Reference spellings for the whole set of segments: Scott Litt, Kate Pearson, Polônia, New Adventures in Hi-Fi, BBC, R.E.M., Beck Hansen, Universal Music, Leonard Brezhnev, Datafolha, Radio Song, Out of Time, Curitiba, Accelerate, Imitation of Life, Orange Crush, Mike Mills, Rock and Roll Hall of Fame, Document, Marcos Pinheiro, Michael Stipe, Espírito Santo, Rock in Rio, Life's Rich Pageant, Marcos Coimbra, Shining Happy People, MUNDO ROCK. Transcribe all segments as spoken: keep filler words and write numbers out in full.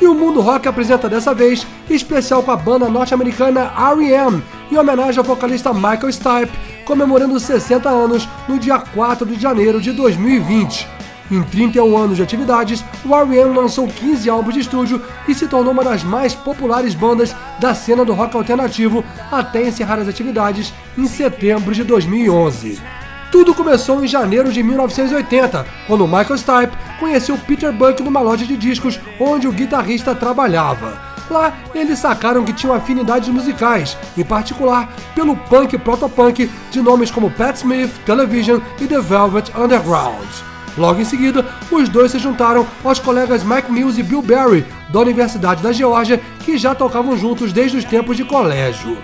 E o Mundo Rock apresenta dessa vez especial com a banda norte-americana R E M, em homenagem ao vocalista Michael Stipe, comemorando sessenta anos no dia quatro de janeiro de dois mil e vinte. Em trinta e um anos de atividades, o R E M lançou quinze álbuns de estúdio e se tornou uma das mais populares bandas da cena do rock alternativo até encerrar as atividades em setembro de dois mil e onze. Tudo começou em janeiro de mil novecentos e oitenta, quando Michael Stipe conheceu Peter Buck numa loja de discos onde o guitarrista trabalhava. Lá, eles sacaram que tinham afinidades musicais, em particular pelo punk e proto-punk de nomes como Pat Smith, Television e The Velvet Underground. Logo em seguida, os dois se juntaram aos colegas Mike Mills e Bill Berry, da Universidade da Geórgia, que já tocavam juntos desde os tempos de colégio.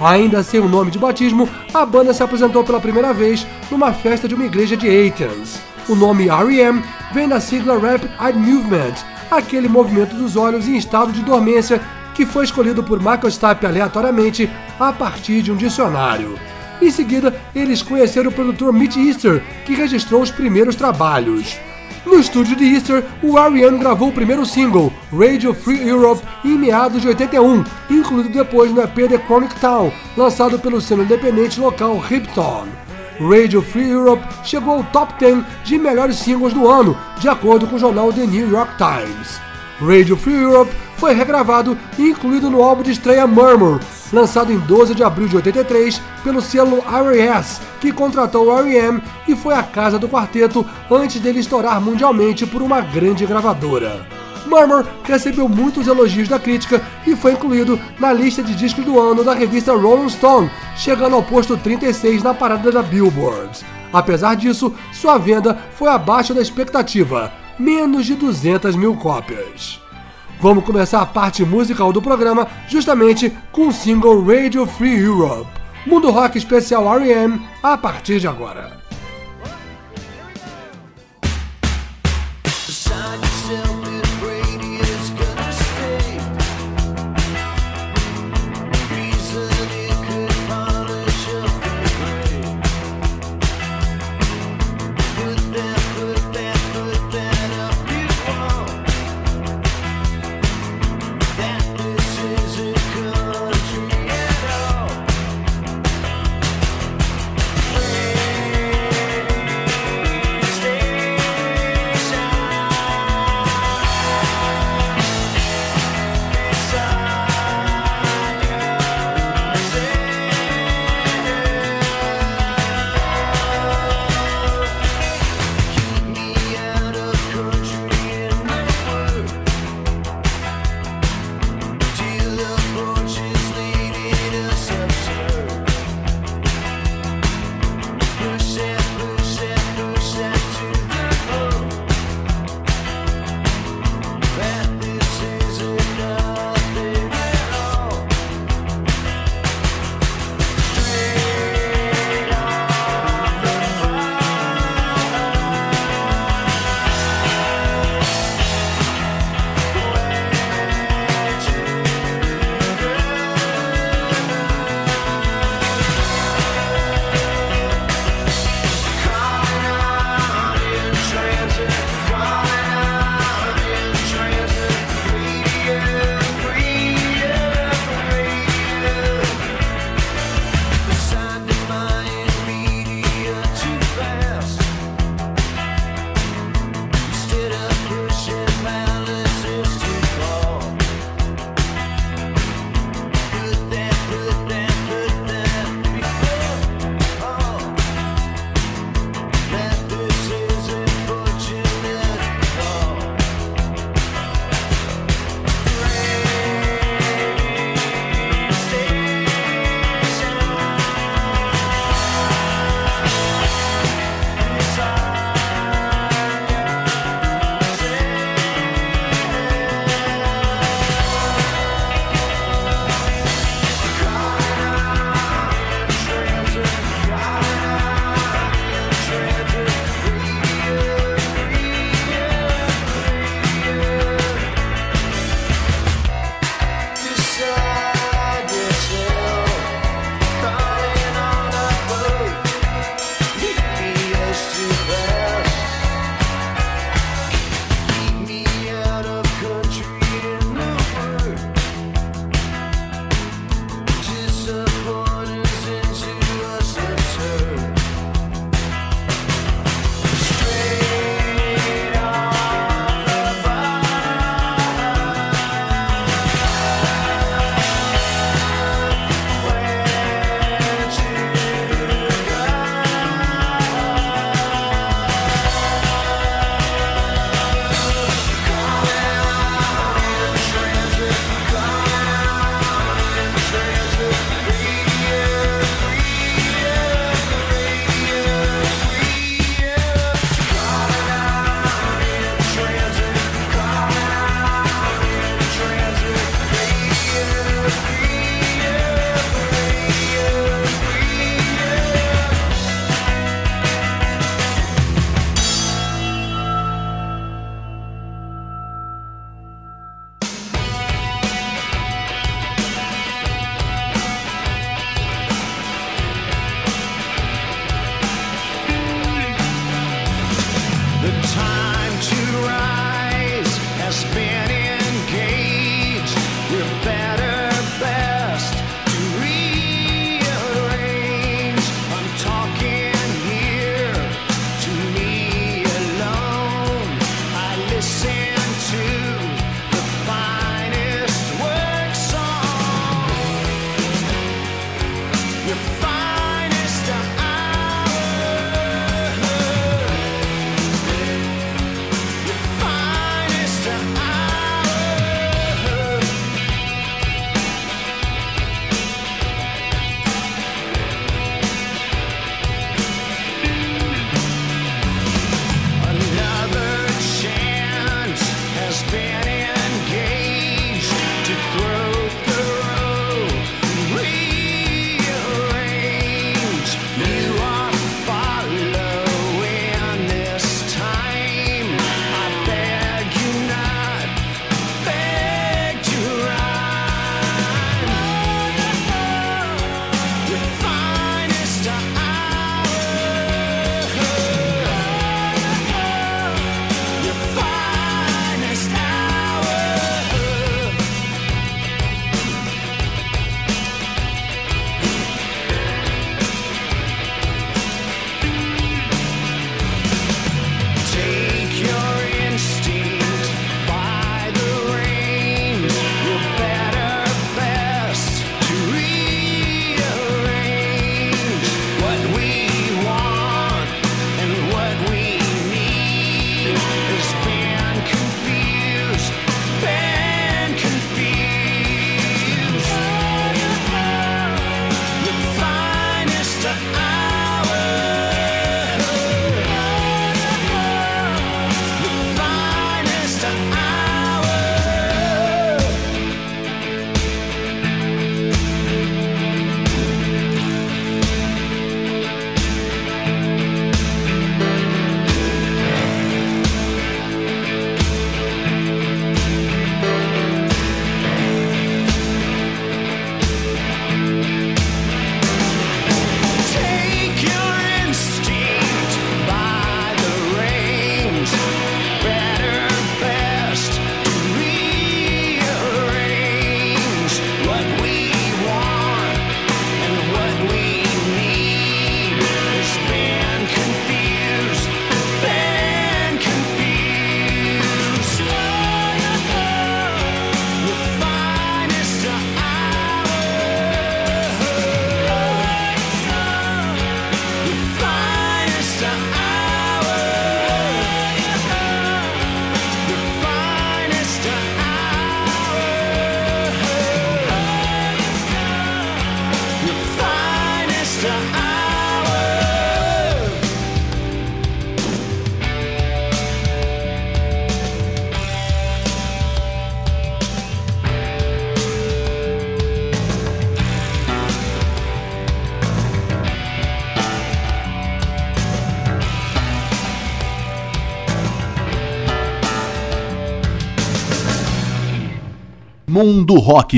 Ainda sem o nome de batismo, a banda se apresentou pela primeira vez numa festa de uma igreja de Athens. O nome R E M vem da sigla Rapid Eye Movement, aquele movimento dos olhos em estado de dormência que foi escolhido por Michael Stipe aleatoriamente a partir de um dicionário. Em seguida, eles conheceram o produtor Mitch Easter, que registrou os primeiros trabalhos. No estúdio de Easter, o R E M gravou o primeiro single, Radio Free Europe, em meados de oitenta e um, incluído depois no E P de Chronic Town, lançado pelo selo independente local Ripton. Radio Free Europe chegou ao top dez de melhores singles do ano, de acordo com o jornal The New York Times. Radio Free Europe foi regravado e incluído no álbum de estreia Murmur, lançado em doze de abril de oitenta e três pelo selo I R S, que contratou o R E M e foi à casa do quarteto antes dele estourar mundialmente por uma grande gravadora. Murmur recebeu muitos elogios da crítica e foi incluído na lista de discos do ano da revista Rolling Stone, chegando ao posto trinta e seis na parada da Billboard. Apesar disso, sua venda foi abaixo da expectativa, menos de duzentas mil cópias. Vamos começar a parte musical do programa justamente com o single Radio Free Europe. Mundo Rock especial R E M a partir de agora. Mundo Rock.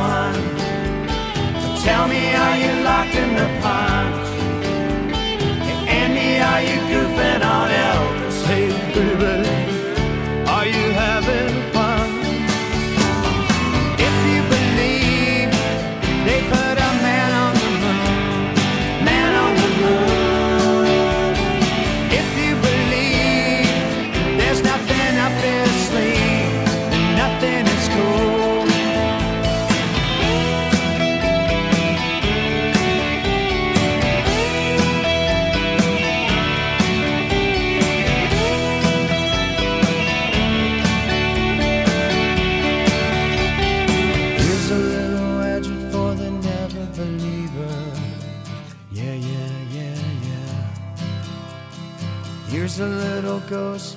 someone. Tell me, are you locked in the pond? Hey, Andy, are you goofing on Elvis? Hey, baby, are you having fun? If you believe they put a man on the moon, man on the moon. If you believe there's nothing up there to sleep, nothing is cool. A little ghost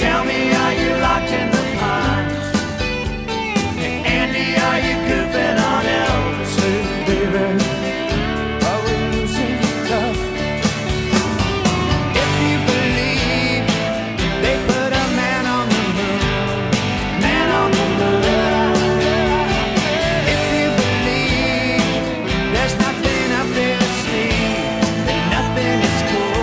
Tell me, are you locked in the pond? Hey, Andy, are you goofing on Elvis? Hey, baby, are we losing tough? If you believe they put a man on the moon, man on the moon. If you believe there's nothing up there to see, that nothing is cool.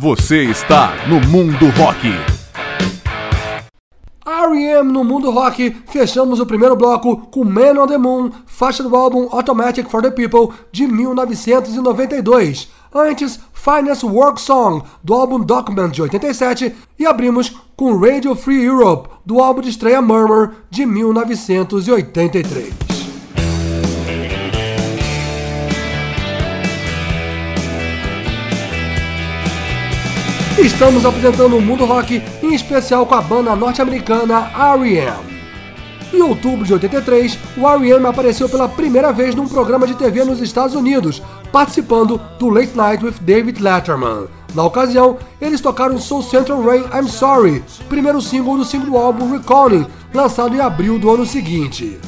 Você está no Mundo Rock. R E M no Mundo Rock. Fechamos o primeiro bloco com Man on the Moon, faixa do álbum Automatic for the People, de mil novecentos e noventa e dois. Antes, Finest Work Song, do álbum Document, de oitenta e sete. E abrimos com Radio Free Europe, do álbum de estreia Murmur, de mil novecentos e oitenta e três. Estamos apresentando o Mundo Rock, em especial com a banda norte-americana R E M. Em outubro de oitenta e três, o R E M apareceu pela primeira vez num programa de T V nos Estados Unidos, participando do Late Night with David Letterman. Na ocasião, eles tocaram So Central Rain, I'm Sorry, primeiro single do segundo álbum Recording, lançado em abril do ano seguinte.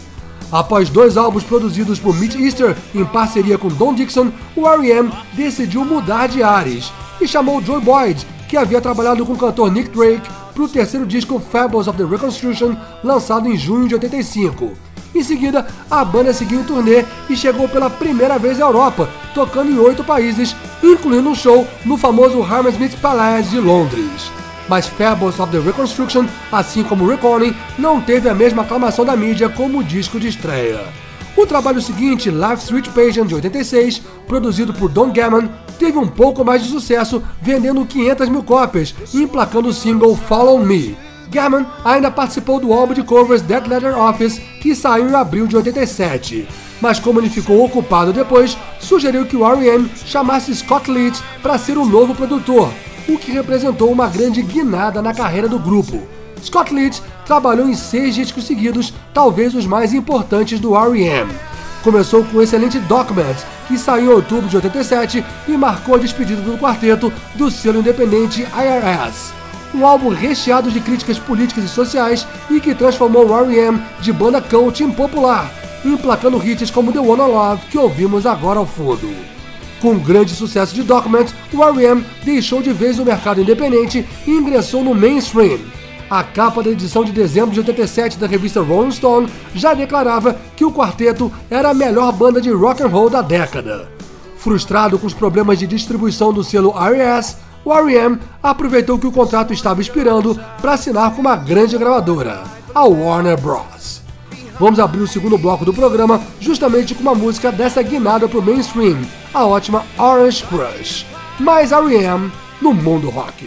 Após dois álbuns produzidos por Mitch Easter em parceria com Don Dixon, o R E M decidiu mudar de ares e chamou Joy Boyd, que havia trabalhado com o cantor Nick Drake, para o terceiro disco Fables of the Reconstruction, lançado em junho de oitenta e cinco. Em seguida, a banda seguiu em turnê e chegou pela primeira vez à Europa, tocando em oito países, incluindo um show no famoso Hammersmith Palace de Londres. Mas Fables of the Reconstruction, assim como Recording, não teve a mesma aclamação da mídia como o disco de estreia. O trabalho seguinte, Life's Rich Pageant, de oitenta e seis, produzido por Don Gammon, teve um pouco mais de sucesso, vendendo quinhentas mil cópias e emplacando o single Follow Me. Gammon ainda participou do álbum de covers That Letter Office, que saiu em abril de oitenta e sete. Mas como ele ficou ocupado depois, sugeriu que o R E M chamasse Scott Litt para ser o novo produtor, o que representou uma grande guinada na carreira do grupo. Scott Litt trabalhou em seis discos seguidos, talvez os mais importantes do R E M. Começou com o excelente Document, que saiu em outubro de oitenta e sete e marcou a despedida do quarteto do selo independente I R S. um álbum recheado de críticas políticas e sociais e que transformou R E M de banda cult impopular, emplacando hits como The One I Love, que ouvimos agora ao fundo. Com o grande sucesso de Document, o R E M deixou de vez o mercado independente e ingressou no mainstream. A capa da edição de dezembro de oitenta e sete da revista Rolling Stone já declarava que o quarteto era a melhor banda de rock and roll da década. Frustrado com os problemas de distribuição do selo I R S, o R E M aproveitou que o contrato estava expirando para assinar com uma grande gravadora, a Warner Bros. Vamos abrir o segundo bloco do programa justamente com uma música dessa guinada pro mainstream, a ótima Orange Crush. Mais R E M no mundo rock.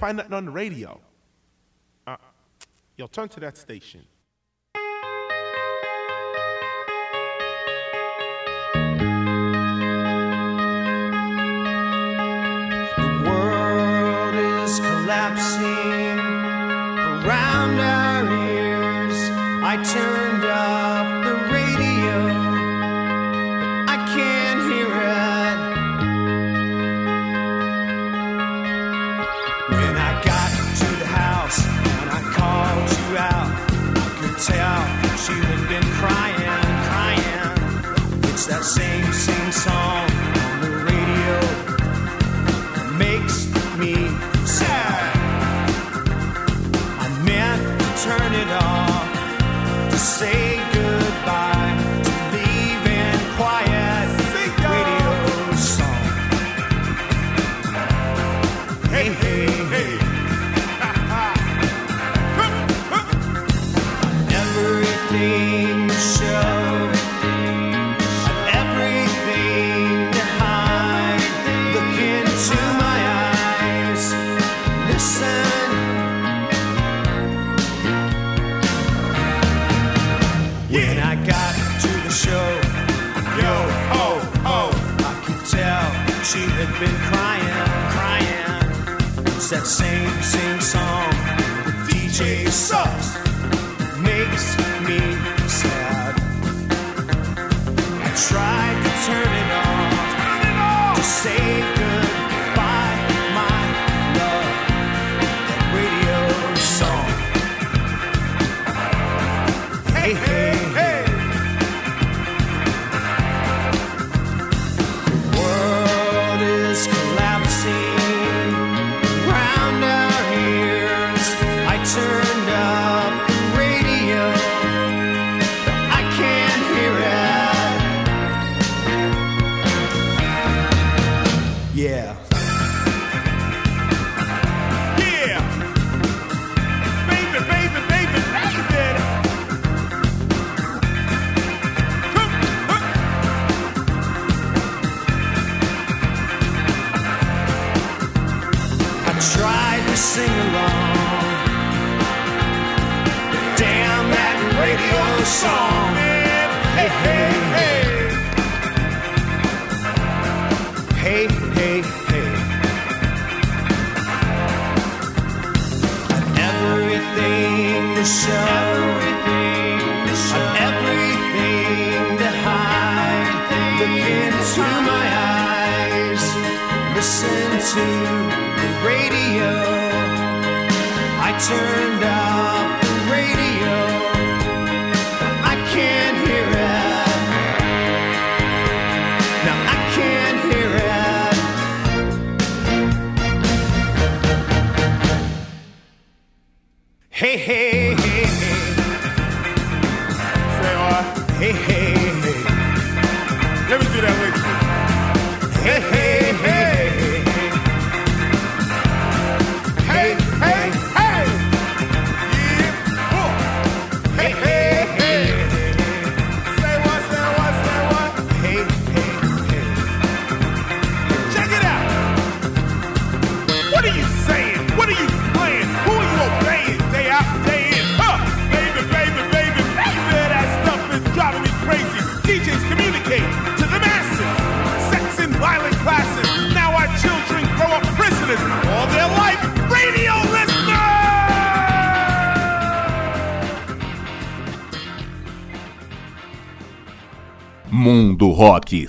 Find that on the radio. Uh, yo, turn to that station. The world is collapsing around our ears. I turned up the radio, but I can't hear it. you had been crying, crying. It's that same, same song on the radio that makes me sad. I meant to turn it off, to say goodbye, to leave in quiet. Radio song. Hey, hey, hey. She had been crying, crying. It's that same, same song. The D J sucks, makes me sad. I tried to turn it off, turn it off. To say goodbye, my love. That radio song. Hey, hey, hey. Song. Hey, hey, hey. Hey, hey, hey. On everything to show, everything to show, on everything to hide. Look into my eyes. Listen to the radio. I turned up the radio. Hey, hey, hey, hey. Say what? Hey, hey, hey. Let me do that with you. Hey, hey, hey. Hey, hey, hey. Yeah. Oh. Hey, hey, hey. Say what, say what, say what? Hey, hey, hey. Check it out. What are you saying? What are you playing? Who are you obeying? Day in, huh? Baby, baby, baby, baby, that stuff is driving me crazy. D Js communicate to the masses. Sex and violent classes. Now our children grow up prisoners all their life. Radio listeners! Mundo Rock. Thank you.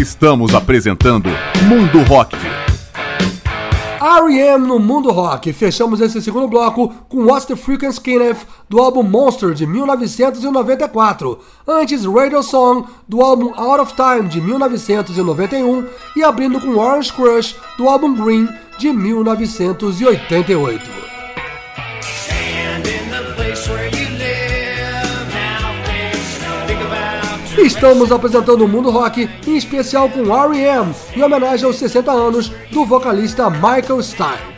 Estamos apresentando Mundo Rock. R E M no Mundo Rock. Fechamos esse segundo bloco com What's the Frequency, Kenneth, do álbum Monster, de mil novecentos e noventa e quatro. Antes, Radio Song, do álbum Out of Time, de mil novecentos e noventa e um. E abrindo com Orange Crush, do álbum Green, de mil novecentos e oitenta e oito. Estamos apresentando o Mundo Rock, em especial com R E M, em homenagem aos sessenta anos do vocalista Michael Stipe.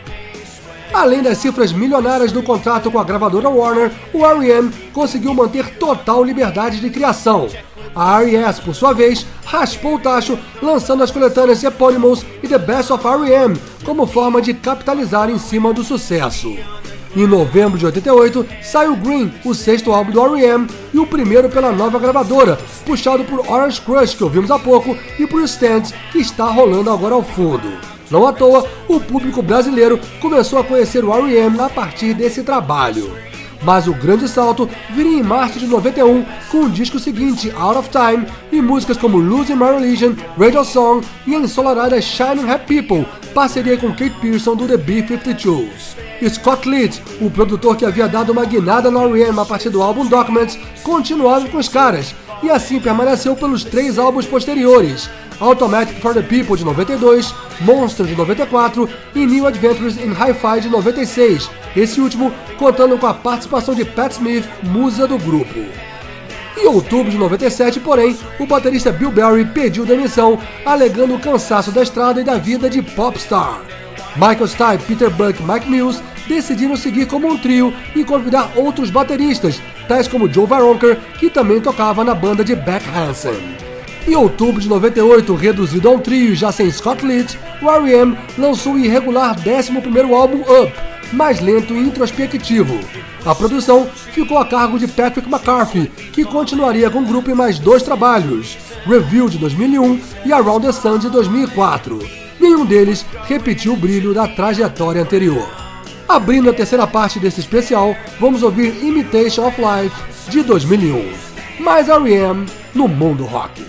Além das cifras milionárias do contrato com a gravadora Warner, o R E M conseguiu manter total liberdade de criação. A R E S, por sua vez, raspou o tacho lançando as coletâneas Eponymous e The Best of R E M como forma de capitalizar em cima do sucesso. Em novembro de oitenta e oito, saiu Green, o sexto álbum do R E M e o primeiro pela nova gravadora, puxado por Orange Crush, que ouvimos há pouco, e por Stand, que está rolando agora ao fundo. Não à toa, o público brasileiro começou a conhecer o R E M a partir desse trabalho. Mas o grande salto viria em março de noventa e um, com o disco seguinte, Out of Time, e músicas como Losing My Religion, Radio Song e a ensolarada Shining Happy People, parceria com Kate Pearson do The B cinquenta e dois. Scott Litt, o produtor que havia dado uma guinada na R E M a partir do álbum Document, continuava com os caras, e assim permaneceu pelos três álbuns posteriores, Automatic for the People, de noventa e dois, Monster, de noventa e quatro e New Adventures in Hi-Fi, de noventa e seis, esse último contando com a participação de Pat Smith, musa do grupo. Em outubro de noventa e sete, porém, o baterista Bill Berry pediu demissão, alegando o cansaço da estrada e da vida de popstar. Michael Stipe, Peter Buck e Mike Mills decidiram seguir como um trio e convidar outros bateristas, tais como Joe Waronker, que também tocava na banda de Beck Hansen. Em outubro de noventa e oito, reduzido a um trio e já sem Scott Litt, o R E M lançou o irregular décimo primeiro álbum Up, mais lento e introspectivo. A produção ficou a cargo de Patrick McCarthy, que continuaria com o grupo em mais dois trabalhos, Review, de dois mil e um e Around the Sun, de dois mil e quatro. Nenhum deles repetiu o brilho da trajetória anterior. Abrindo a terceira parte desse especial, vamos ouvir Imitation of Life, de dois mil e um. Mais R E M no Mundo Rock.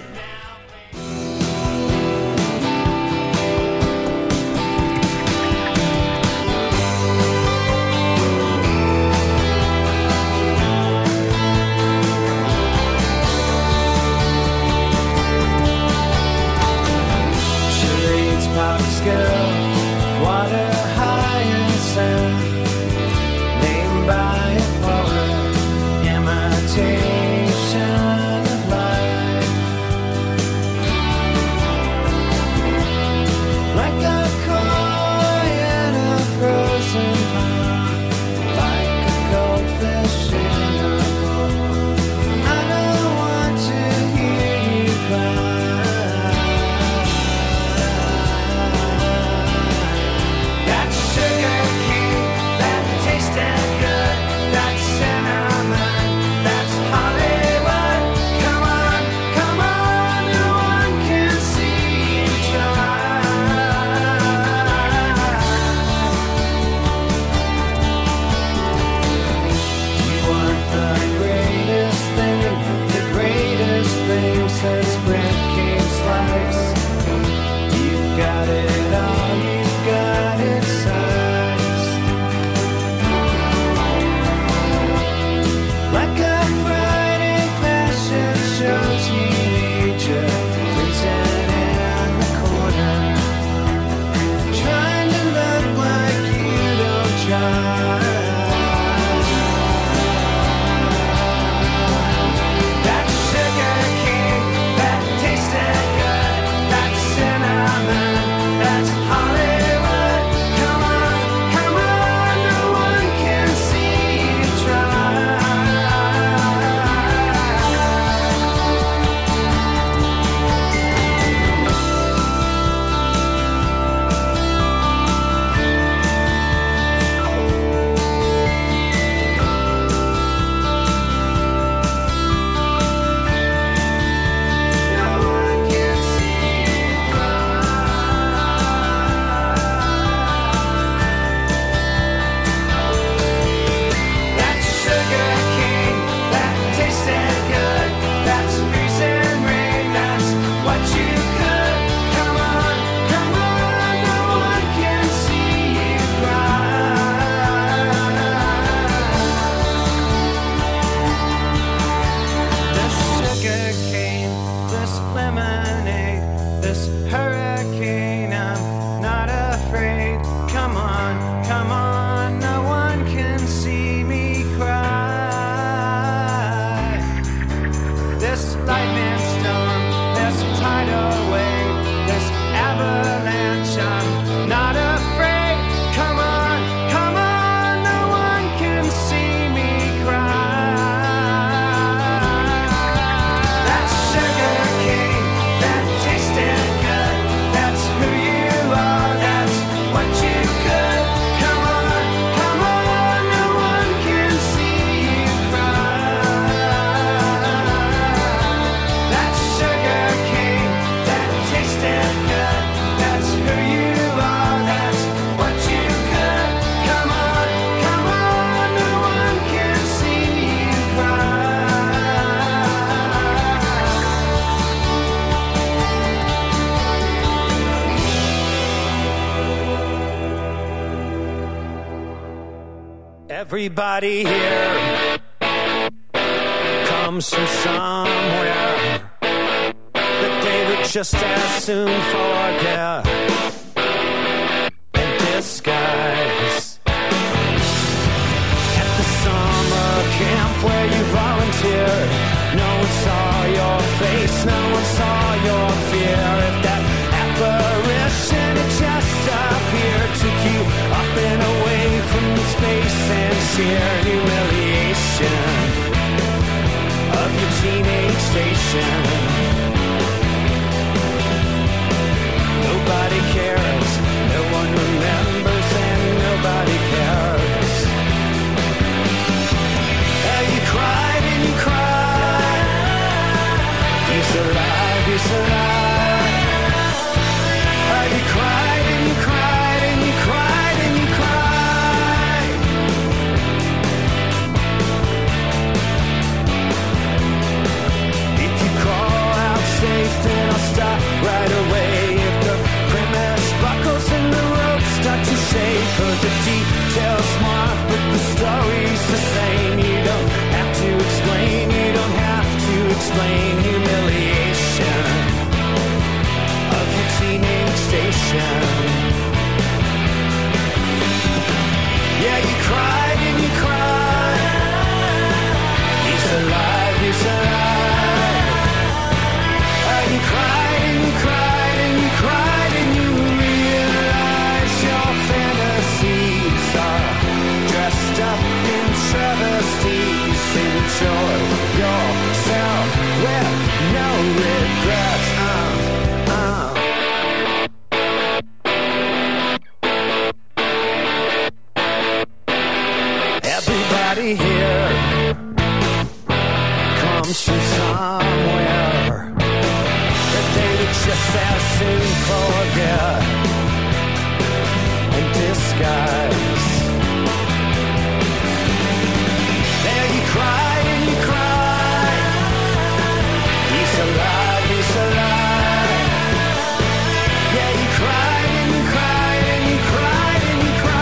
Everybody here comes from somewhere that they would just as soon forget and disguise. At the summer camp where you volunteered, no one saw your face, no one saw your fear. If that apparition had just appeared, took you up and away from the space and sheer humiliation of your teenage station. Nobody cares, no one remembers, and nobody cares. And you cried and you cried, he's alive, he's alive. You cried and you cried and you cried and you cried. If you call out safe, then I'll stop right away. If the premise buckles and the rope start to shake, for the details smart, but the story's the same. You don't have to explain, you don't have to explain humiliation. Teenage station. Yeah, you cried and you cried. He's alive, he's alive. Oh, you cried and you cried and you cried and you realize your fantasies are dressed up in travesties. Enjoy yourself with no regrets. Uh, uh. Here comes from somewhere that they would just as soon forget and disguise. There you cried and you cried. He's alive, he's alive. Yeah, you cried and you cried and you cried and you cried.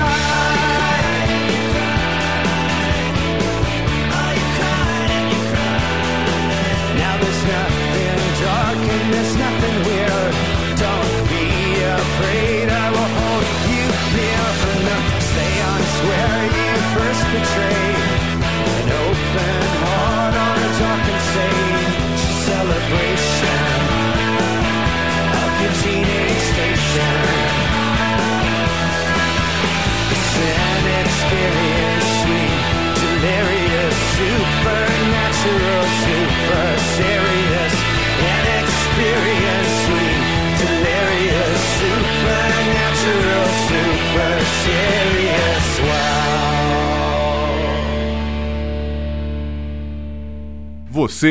And there's nothing weird. Don't be afraid, I will hold you near from the seance where you first betrayed. An open heart on a dark and safe celebration of your teenage station. It's an experience, sweet, delirious, supernatural, super serious. An experience, sweet, delirious, supernatural, super serious. Wow. Você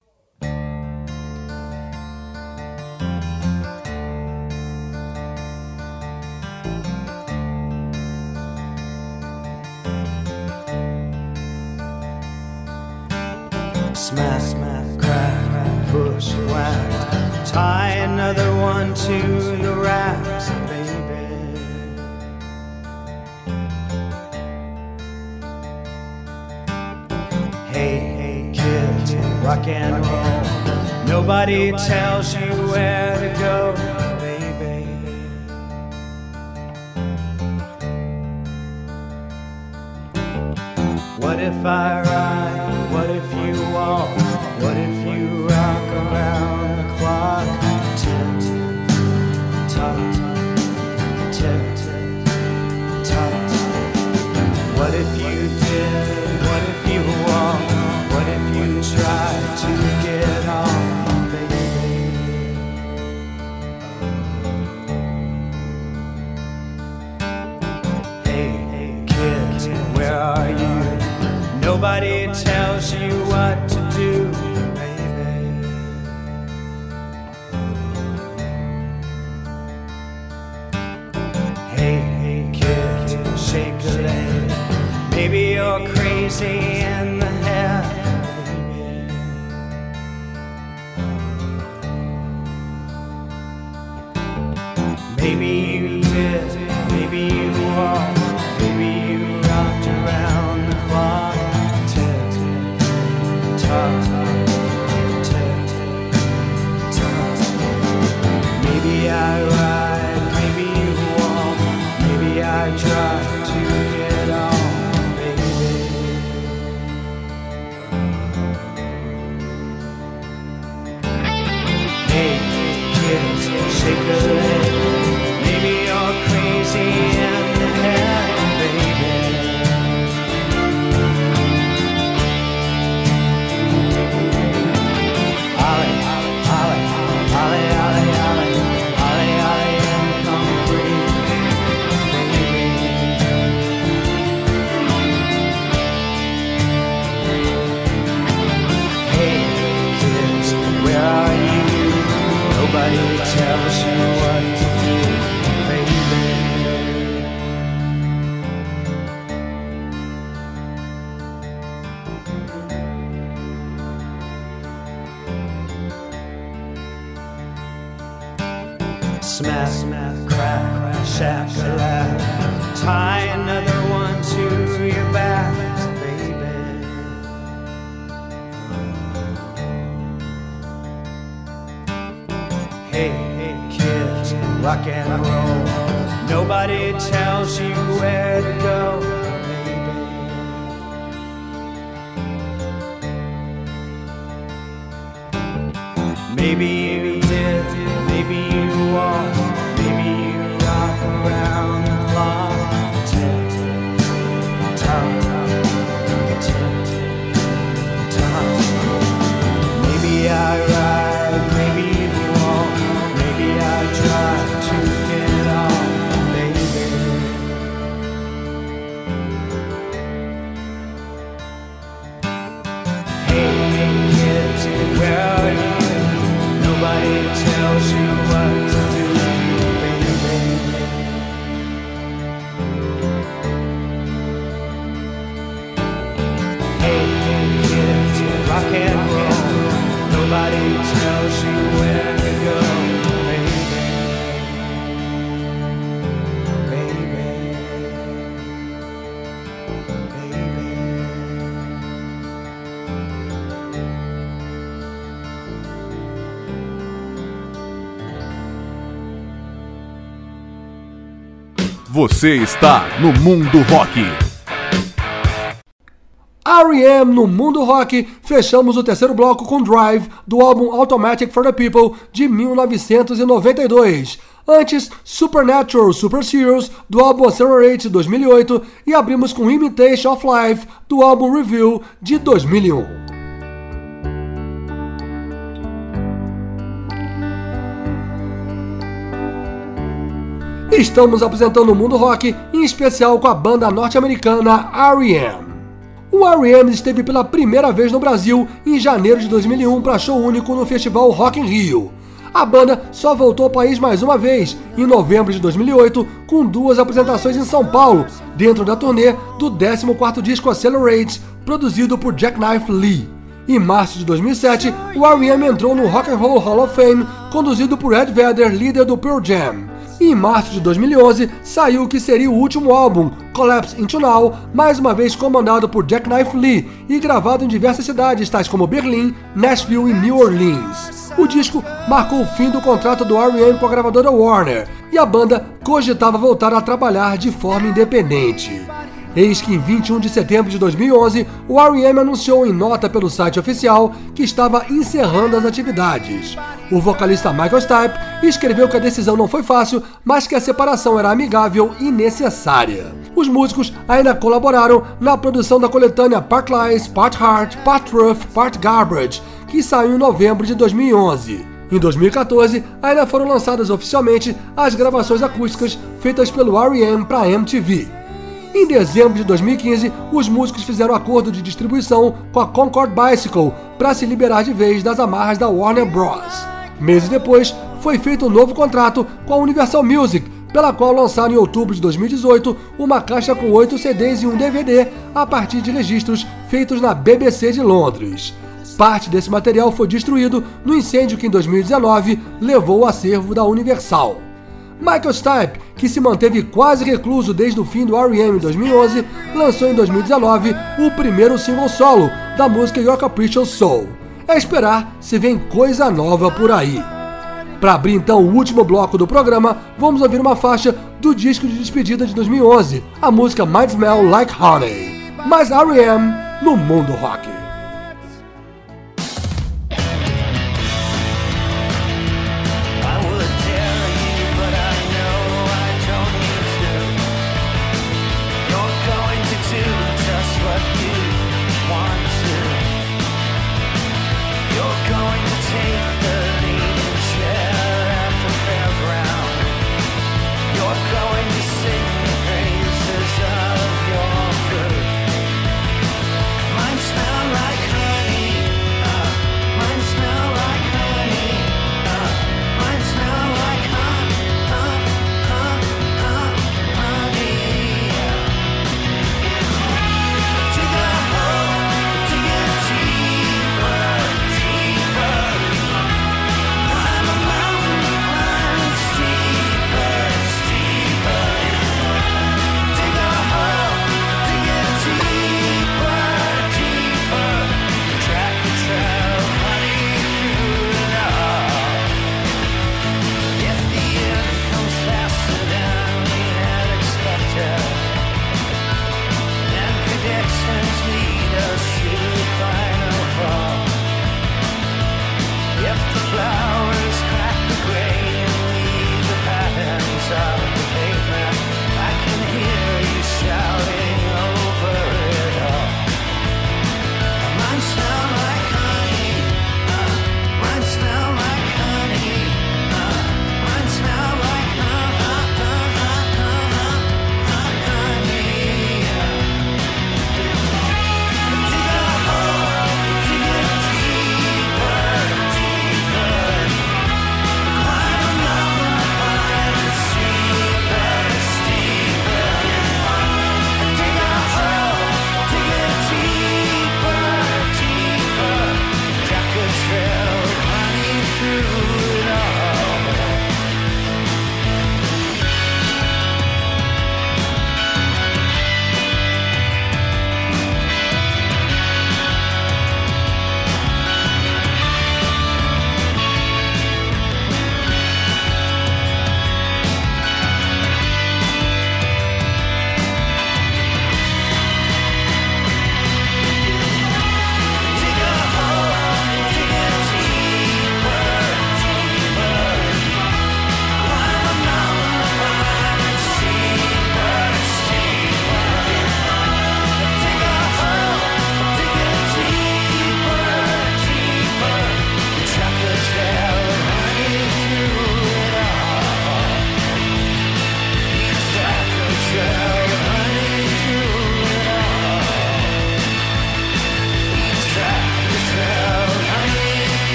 Tie another one to the racks, baby. Hey, hey, kid, rock and roll. Nobody tells you where to go, baby. What if I ride? What if you walk? What if you rock around? Clock, tick, tock, tick, tock. What if you did? What if you walked? What if you tried to get on, baby? Hey, hey, kid, where are you? Nobody tells you what to do. Maybe you're crazy in the head. Maybe you did, maybe you are, maybe you Smack, smack, crack, shack-a-lack. Tie another one to your back, baby. Hey, hey, kids, rock and roll. Nobody tells you where to go. Maybe you did, maybe you walk, maybe you rock around the clock. Tick, tock, tick, tock. Maybe I ride, maybe you walk, maybe I try to get off, baby. Hey, hey, kids, where are you? Nobody tells you what to do, baby. Hey, kids, rock and roll. Nobody tells you where to go, Você está no Mundo Rock. R E M no Mundo Rock. Fechamos o terceiro bloco com Drive, do álbum Automatic for the People, de mil novecentos e noventa e dois. Antes, Supernatural Super Serious, do álbum Accelerate, de dois mil e oito. E abrimos com Imitation of Life, do álbum Review, de dois mil e um. Estamos apresentando o Mundo Rock, em especial com a banda norte-americana R E M. O R E M esteve pela primeira vez no Brasil em janeiro de dois mil e um para show único no festival Rock in Rio. A banda só voltou ao país mais uma vez, em novembro de dois mil e oito, com duas apresentações em São Paulo, dentro da turnê do décimo quarto disco Accelerate, produzido por Jackknife Lee. Em março de dois mil e sete, o R E M entrou no Rock and Roll Hall of Fame, conduzido por Ed Vedder, líder do Pearl Jam. Em março de dois mil e onze, saiu o que seria o último álbum, Collapse Into Now, mais uma vez comandado por Jackknife Lee e gravado em diversas cidades, tais como Berlim, Nashville e New Orleans. O disco marcou o fim do contrato do R E M com a gravadora Warner, e a banda cogitava voltar a trabalhar de forma independente. Eis que em vinte e um de setembro de dois mil e onze, o R E M anunciou em nota pelo site oficial que estava encerrando as atividades. O vocalista Michael Stipe escreveu que a decisão não foi fácil, mas que a separação era amigável e necessária. Os músicos ainda colaboraram na produção da coletânea Part Lies, Part Heart, Part Rough, Part Garbage, que saiu em novembro de dois mil e onze. Em dois mil e catorze, ainda foram lançadas oficialmente as gravações acústicas feitas pelo R E M para a M T V. Em dezembro de dois mil e quinze, os músicos fizeram acordo de distribuição com a Concord Bicycle para se liberar de vez das amarras da Warner Bros. Meses depois, foi feito um novo contrato com a Universal Music, pela qual lançaram em outubro de dois mil e dezoito uma caixa com oito C Ds e um D V D a partir de registros feitos na B B C de Londres. Parte desse material foi destruído no incêndio que em dois mil e dezenove levou o acervo da Universal. Michael Stipe, que se manteve quase recluso desde o fim do R E M em dois mil e onze, lançou em dois mil e dezenove o primeiro single solo da música Your Capricious Soul. É esperar se vem coisa nova por aí. Para abrir então o último bloco do programa, vamos ouvir uma faixa do disco de despedida de dois mil e onze, a música Might Smell Like Honey. Mas R E M no Mundo Rock. Smell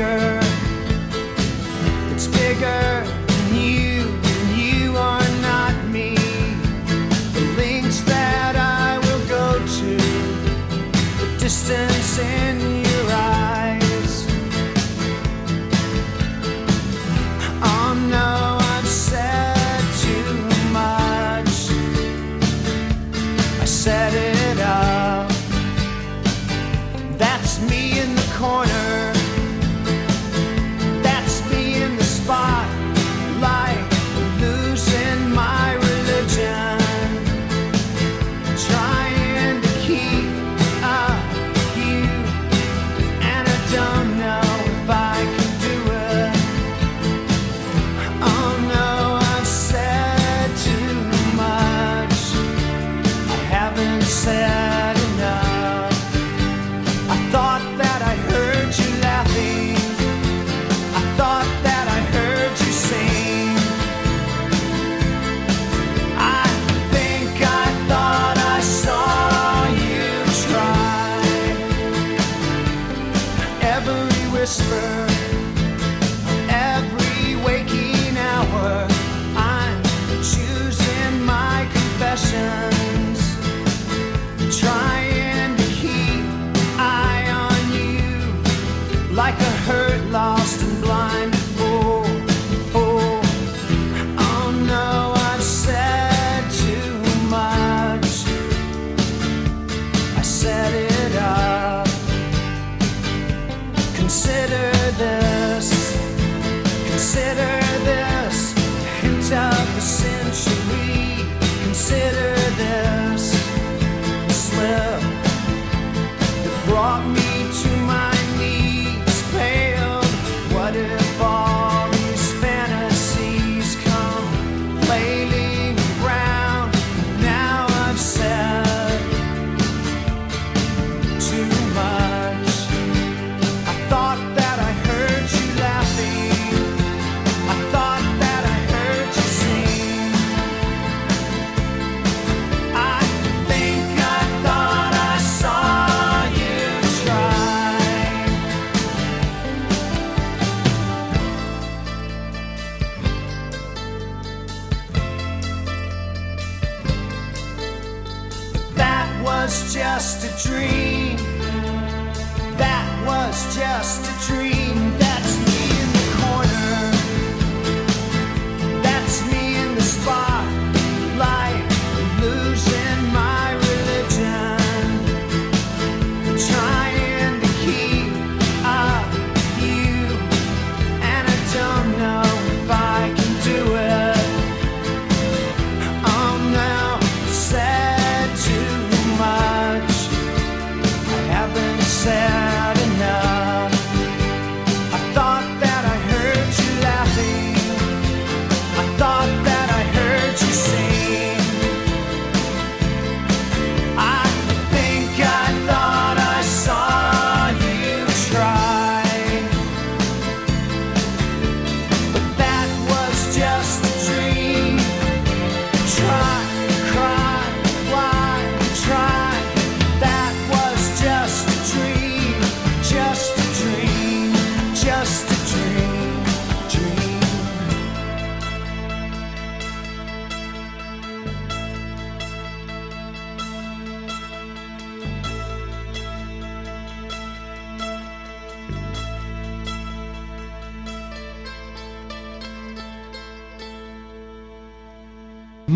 bigger. It's bigger than you, and you are not me. The lengths that I will go to, the distance in your eyes. Oh no, I've said too much. I said it up. That's me in the corner.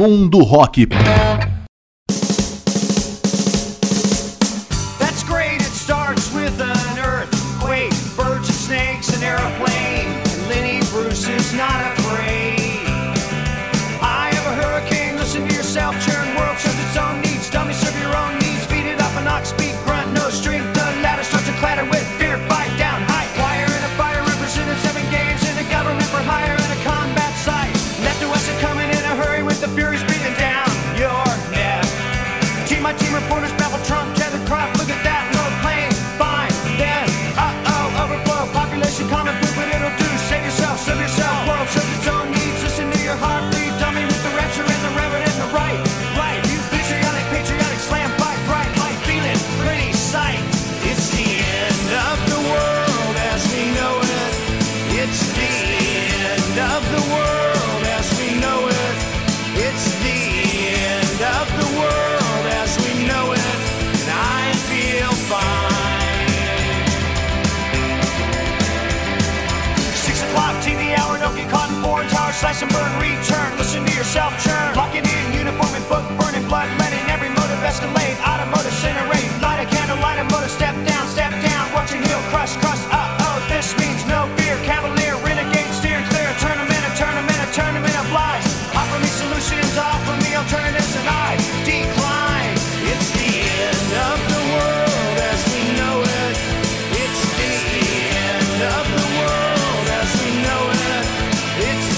Mundo Rock. That's great, it starts with an earthquake, birds and snakes, an airplane, Lenny Bruce is not afraid. I have a hurricane, listen to yourself, churn, world serves its own needs, dummy serve your own needs, feed it up an ox, speak, grunt, no strength, the ladder starts to clatter with fear, bite down, high wire and a fire represented seven games in a government for hire and a combat site, left to us are coming in a hurry with the fury's breathing down your neck. Team my team reporters babble Trump, tether crop, look at that, no plane, fine, then, uh-oh, overflow, population, common poop, Slash and burn, return, listen to yourself churn. Locking in, uniform and book, burning blood, letting every motive escalate. Automotive, incinerate, light a candle, light a motive, step down, step down. Watch and heel, crush, crush, uh oh, this means no fear. Cavalier, renegade, steer clear. Turn them in, a turn them in, a turn them in of lies. Offer me solutions, offer me alternatives, and I decline. It's the end of the world as we know it. It's the end of the world as we know it. It's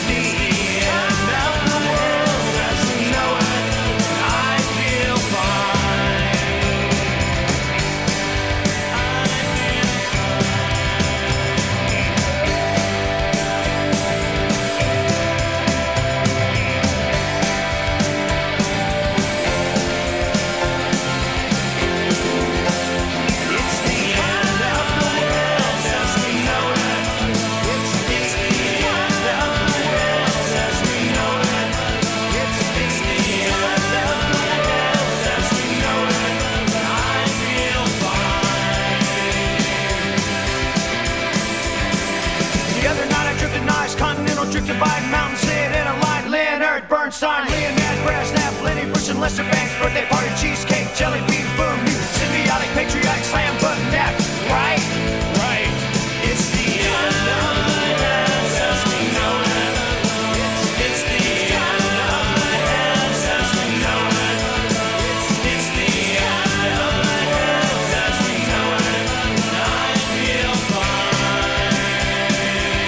drifted by mountains, hid in a line. Leonard Bernstein, Leonard Brezhnev, Lenny Bruce and Lester Bangs. Birthday party, cheesecake, jelly bean, boom. You symbiotic, patriotic, slam button app. Right? Right. It's the end of the world as we know it. It's the end of the world as we know it. It's the end of the world as we know it. And I feel fine. It's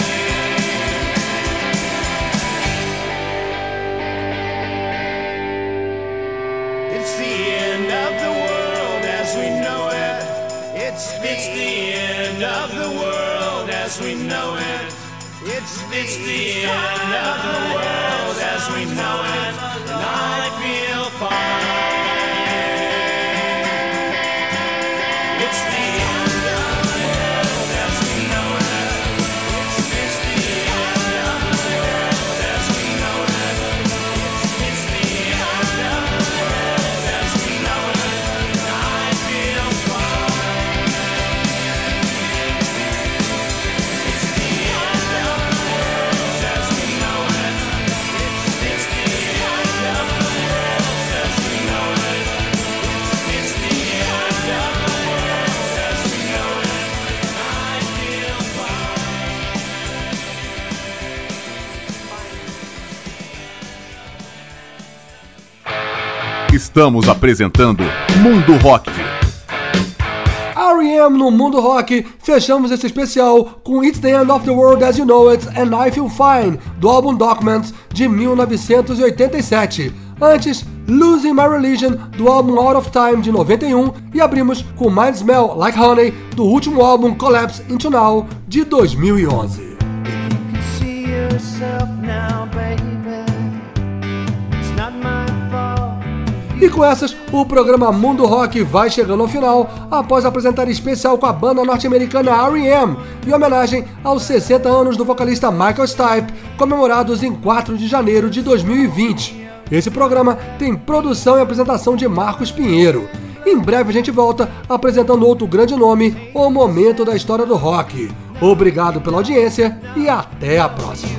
the end of the world as we know it. It's the, it's the end of the world as we know it. It's the, it's the end of the world as we know it. And I feel fine. It's the end of the world as we know it. It's, it's the end of the world as we know it. It's, it's the end of the world as we know it. And I feel fine. It's the end of the world as we know it. It's, it's the end of the world as we know it. It's, it's the end of the world as we know it. And I feel Estamos apresentando Mundo Rock. R E M no Mundo Rock, fechamos esse especial com It's the End of the World as You Know It and I Feel Fine, do álbum Document, de mil novecentos e oitenta e sete. Antes, Losing My Religion, do álbum Out of Time, de noventa e um. E abrimos com Mind Smell Like Honey, do último álbum Collapse Into Now, de dois mil e onze. E com essas, o programa Mundo Rock vai chegando ao final, após apresentar especial com a banda norte-americana R E M, em homenagem aos sessenta anos do vocalista Michael Stipe, comemorados em quatro de janeiro de dois mil e vinte. Esse programa tem produção e apresentação de Marcos Pinheiro. Em breve a gente volta apresentando outro grande nome, o momento da história do rock. Obrigado pela audiência e até a próxima.